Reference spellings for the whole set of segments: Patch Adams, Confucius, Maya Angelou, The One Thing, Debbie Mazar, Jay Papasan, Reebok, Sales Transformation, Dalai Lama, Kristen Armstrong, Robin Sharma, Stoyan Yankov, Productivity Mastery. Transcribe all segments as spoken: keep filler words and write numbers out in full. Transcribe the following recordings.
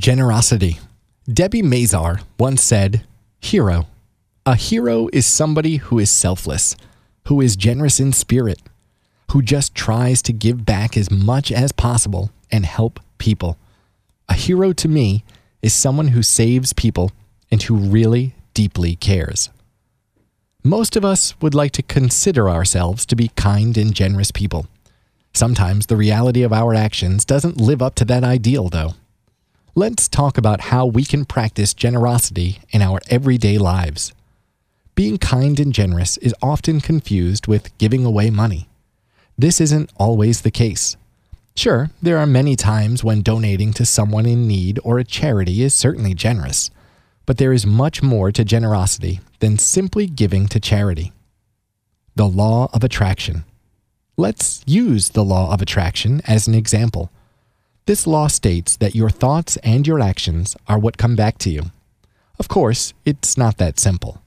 Generosity. Debbie Mazar once said, "Hero. A hero is somebody who is selfless, who is generous in spirit, who just tries to give back as much as possible and help people. A hero to me is someone who saves people and who really deeply cares." Most of us would like to consider ourselves to be kind and generous people. Sometimes the reality of our actions doesn't live up to that ideal, though. Let's talk about how we can practice generosity in our everyday lives. Being kind and generous is often confused with giving away money. This isn't always the case. Sure, there are many times when donating to someone in need or a charity is certainly generous, but there is much more to generosity than simply giving to charity. The law of attraction. Let's use the law of attraction as an example. This law states that your thoughts and your actions are what come back to you. Of course, it's not that simple.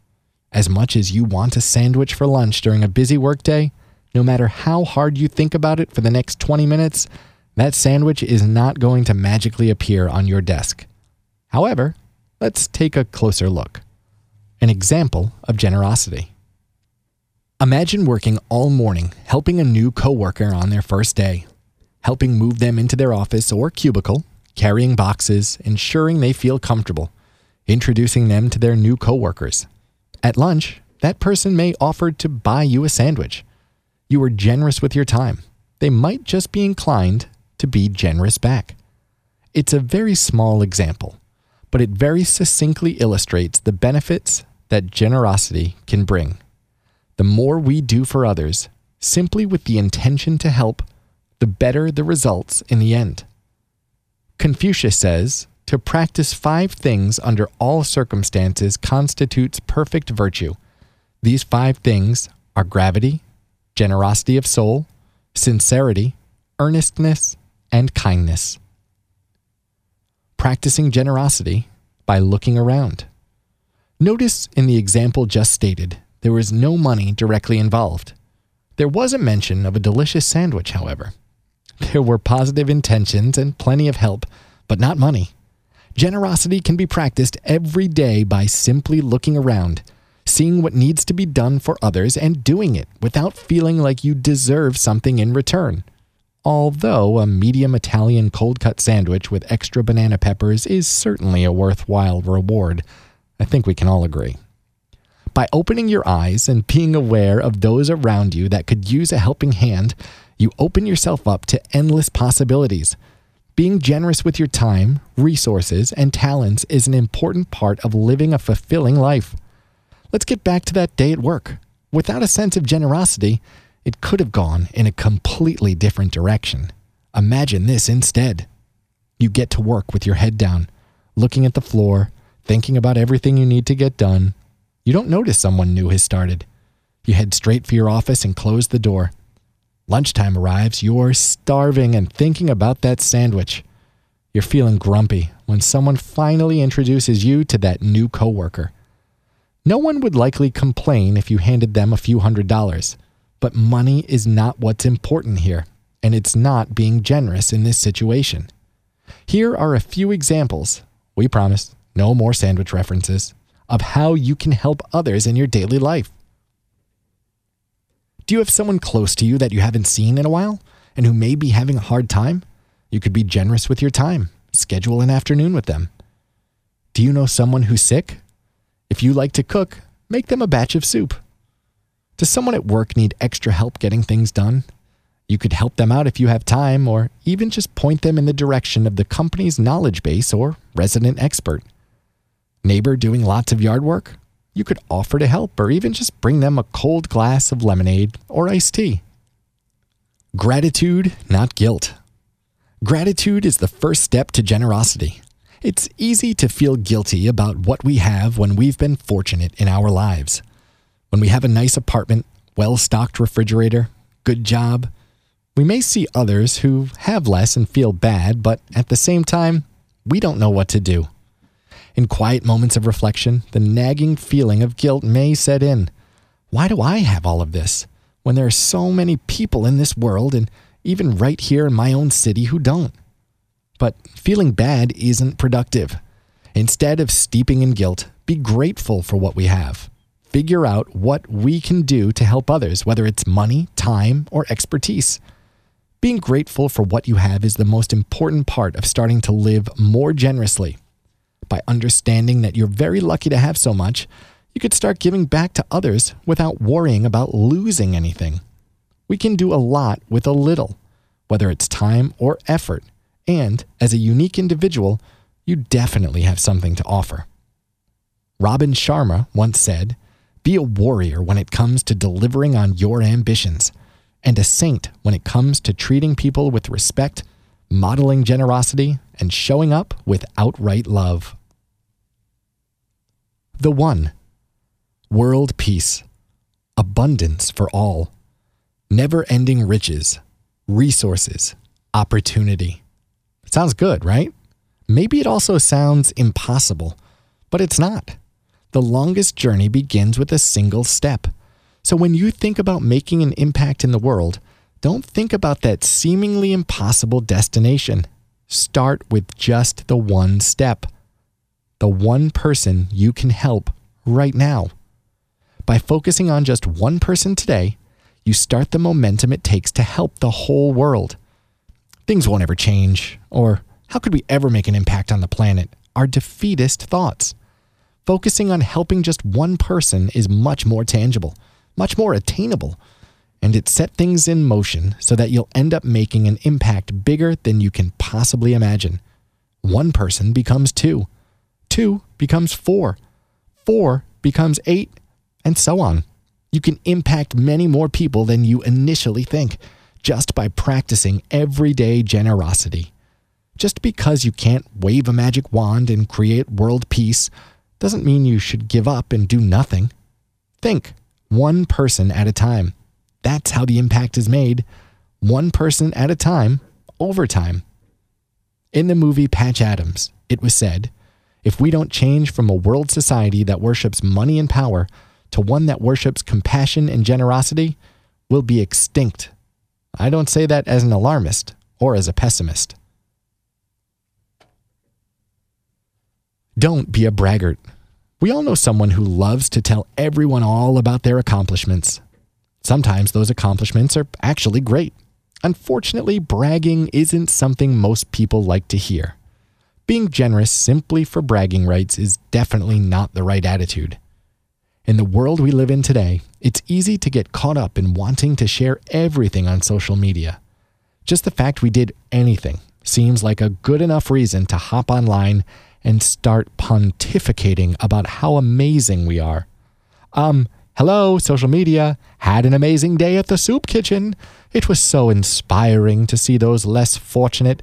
As much as you want a sandwich for lunch during a busy workday, no matter how hard you think about it for the next twenty minutes, that sandwich is not going to magically appear on your desk. However, let's take a closer look. An example of generosity. Imagine working all morning helping a new coworker on their first day, helping move them into their office or cubicle, carrying boxes, ensuring they feel comfortable, introducing them to their new coworkers. At lunch, that person may offer to buy you a sandwich. You were generous with your time. They might just be inclined to be generous back. It's a very small example, but it very succinctly illustrates the benefits that generosity can bring. The more we do for others, simply with the intention to help, the better the results in the end. Confucius says, "To practice five things under all circumstances constitutes perfect virtue. These five things are gravity, generosity of soul, sincerity, earnestness, and kindness." Practicing generosity by looking around. Notice in the example just stated, there was no money directly involved. There was a mention of a delicious sandwich, however. There were positive intentions and plenty of help, but not money. Generosity can be practiced every day by simply looking around, seeing what needs to be done for others and doing it without feeling like you deserve something in return. Although a medium Italian cold-cut sandwich with extra banana peppers is certainly a worthwhile reward, I think we can all agree. By opening your eyes and being aware of those around you that could use a helping hand, you open yourself up to endless possibilities. Being generous with your time, resources, and talents is an important part of living a fulfilling life. Let's get back to that day at work. Without a sense of generosity, it could have gone in a completely different direction. Imagine this instead. You get to work with your head down, looking at the floor, thinking about everything you need to get done. You don't notice someone new has started. You head straight for your office and close the door. Lunchtime arrives, you're starving and thinking about that sandwich. You're feeling grumpy when someone finally introduces you to that new coworker. No one would likely complain if you handed them a few hundred dollars, but money is not what's important here, and it's not being generous in this situation. Here are a few examples, we promise, no more sandwich references, of how you can help others in your daily life. Do you have someone close to you that you haven't seen in a while and who may be having a hard time? You could be generous with your time. Schedule an afternoon with them. Do you know someone who's sick? If you like to cook, make them a batch of soup. Does someone at work need extra help getting things done? You could help them out if you have time, or even just point them in the direction of the company's knowledge base or resident expert. Neighbor doing lots of yard work? You could offer to help or even just bring them a cold glass of lemonade or iced tea. Gratitude, not guilt. Gratitude is the first step to generosity. It's easy to feel guilty about what we have when we've been fortunate in our lives. When we have a nice apartment, well-stocked refrigerator, good job, we may see others who have less and feel bad, but at the same time, we don't know what to do. In quiet moments of reflection, the nagging feeling of guilt may set in. Why do I have all of this when there are so many people in this world and even right here in my own city who don't? but feeling bad isn't productive. Instead of steeping in guilt, be grateful for what we have. Figure out what we can do to help others, whether it's money, time, or expertise. Being grateful for what you have is the most important part of starting to live more generously. By understanding that you're very lucky to have so much, you could start giving back to others without worrying about losing anything. We can do a lot with a little, whether it's time or effort, and as a unique individual, you definitely have something to offer. Robin Sharma once said, "Be a warrior when it comes to delivering on your ambitions, and a saint when it comes to treating people with respect, modeling generosity, and showing up with outright love." The One. World peace, abundance for all, never-ending riches, resources, opportunity. It sounds good, right? Maybe it also sounds impossible, but it's not. The longest journey begins with a single step. So when you think about making an impact in the world, don't think about that seemingly impossible destination. Start with just the one step, the one person you can help right now. By focusing on just one person today, you start the momentum it takes to help the whole world. Things won't ever change, or how could we ever make an impact on the planet, are defeatist thoughts. Focusing on helping just one person is much more tangible, much more attainable, and it set things in motion so that you'll end up making an impact bigger than you can possibly imagine. One person becomes two, two becomes four, four becomes eight, and so on. You can impact many more people than you initially think just by practicing everyday generosity. Just because you can't wave a magic wand and create world peace doesn't mean you should give up and do nothing. Think one person at a time. That's how the impact is made. One person at a time, over time. In the movie Patch Adams, it was said, "If we don't change from a world society that worships money and power to one that worships compassion and generosity, we'll be extinct." I don't say that as an alarmist or as a pessimist. Don't be a braggart. We all know someone who loves to tell everyone all about their accomplishments. Sometimes those accomplishments are actually great. Unfortunately, bragging isn't something most people like to hear. Being generous simply for bragging rights is definitely not the right attitude. In the world we live in today, it's easy to get caught up in wanting to share everything on social media. Just the fact we did anything seems like a good enough reason to hop online and start pontificating about how amazing we are. Um, hello, social media. Had an amazing day at the soup kitchen. It was so inspiring to see those less fortunate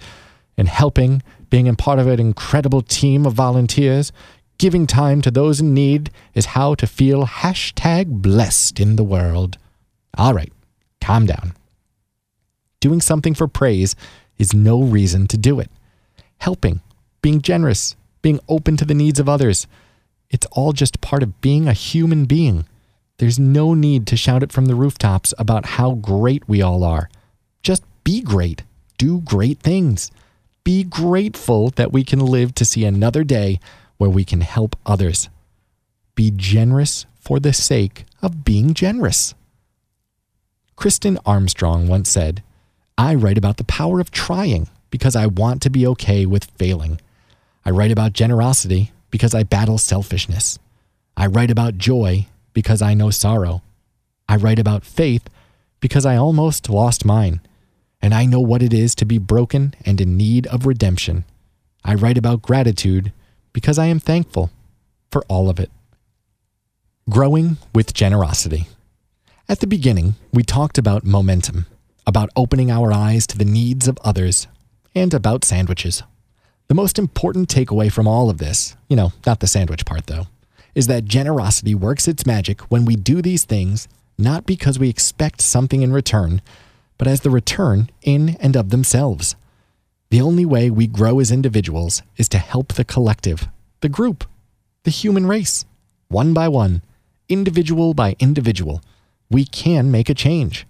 and helping, being a part of an incredible team of volunteers. Giving time to those in need is how to feel hashtag blessed in the world. All right, calm down. Doing something for praise is no reason to do it. Helping, being generous, being open to the needs of others. It's all just part of being a human being. There's no need to shout it from the rooftops about how great we all are. Just be great. Do great things. Be grateful that we can live to see another day where we can help others. Be generous for the sake of being generous. Kristen Armstrong once said, "I write about the power of trying because I want to be okay with failing. I write about generosity because I battle selfishness. I write about joy because I know sorrow. I write about faith because I almost lost mine, and I know what it is to be broken and in need of redemption. I write about gratitude because I am thankful for all of it." Growing with generosity. At the beginning, we talked about momentum, about opening our eyes to the needs of others, and about sandwiches. The most important takeaway from all of this, you know, not the sandwich part though, is that generosity works its magic when we do these things, not because we expect something in return, but as the return in and of themselves. The only way we grow as individuals is to help the collective, the group, the human race, one by one, individual by individual. We can make a change.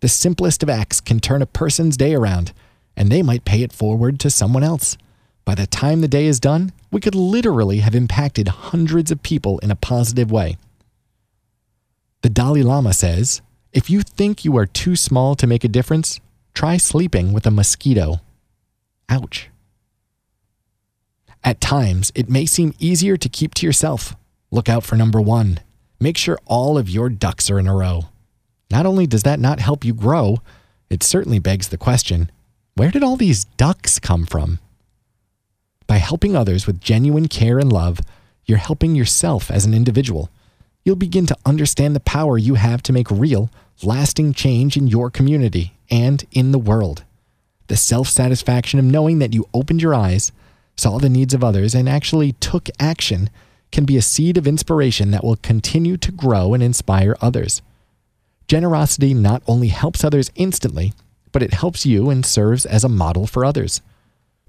The simplest of acts can turn a person's day around, and they might pay it forward to someone else. By the time the day is done, we could literally have impacted hundreds of people in a positive way. The Dalai Lama says, if you think you are too small to make a difference, try sleeping with a mosquito. Ouch. At times, it may seem easier to keep to yourself. Look out for number one. Make sure all of your ducks are in a row. Not only does that not help you grow, it certainly begs the question, where did all these ducks come from? By helping others with genuine care and love, you're helping yourself as an individual. You'll begin to understand the power you have to make real, lasting change in your community and in the world. The self-satisfaction of knowing that you opened your eyes, saw the needs of others, and actually took action can be a seed of inspiration that will continue to grow and inspire others. Generosity not only helps others instantly, but it helps you and serves as a model for others.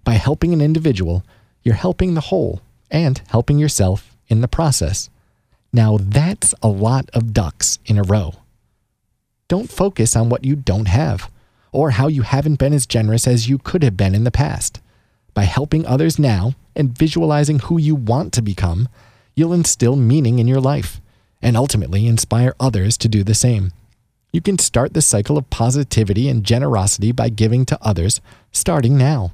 By helping an individual, you're helping the whole and helping yourself in the process. Now that's a lot of ducks in a row. Don't focus on what you don't have, or how you haven't been as generous as you could have been in the past. By helping others now and visualizing who you want to become, you'll instill meaning in your life, and ultimately inspire others to do the same. You can start the cycle of positivity and generosity by giving to others, starting now.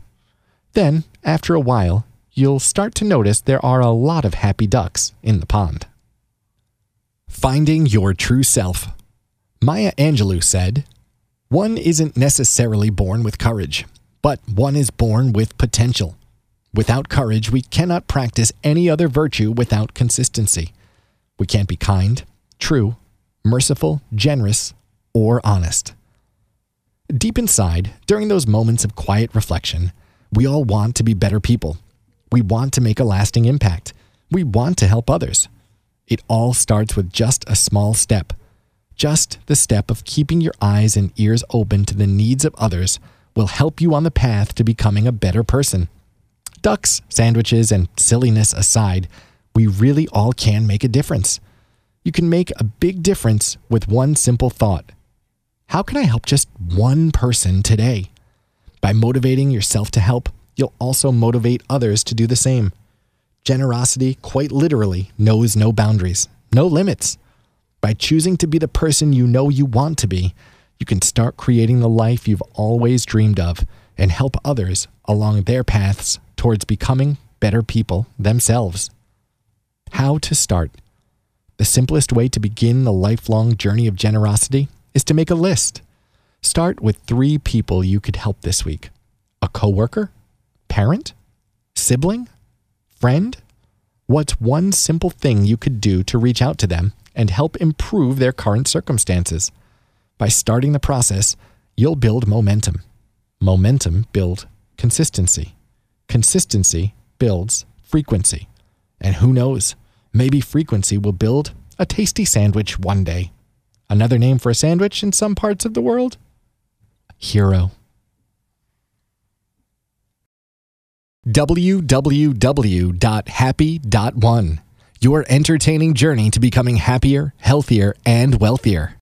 Then, after a while, you'll start to notice there are a lot of happy ducks in the pond. Finding your true self. Maya Angelou said, "One isn't necessarily born with courage, but one is born with potential. Without courage, we cannot practice any other virtue without consistency. We can't be kind, true, merciful, generous, or honest." Deep inside, during those moments of quiet reflection, we all want to be better people. We want to make a lasting impact. We want to help others. It all starts with just a small step. Just the step of keeping your eyes and ears open to the needs of others will help you on the path to becoming a better person. Ducks, sandwiches, and silliness aside, we really all can make a difference. You can make a big difference with one simple thought. How can I help just one person today? By motivating yourself to help, you'll also motivate others to do the same. Generosity, quite literally, knows no boundaries, no limits. By choosing to be the person you know you want to be, you can start creating the life you've always dreamed of and help others along their paths towards becoming better people themselves. How to start. The simplest way to begin the lifelong journey of generosity is to make a list. Start with three people you could help this week. A coworker, parent, sibling, friend? What's one simple thing you could do to reach out to them and help improve their current circumstances? By starting the process, you'll build momentum. Momentum builds consistency. Consistency builds frequency. And who knows, maybe frequency will build a tasty sandwich one day. Another name for a sandwich in some parts of the world? Hero. w w w dot happy dot one. Your entertaining journey to becoming happier, healthier, and wealthier.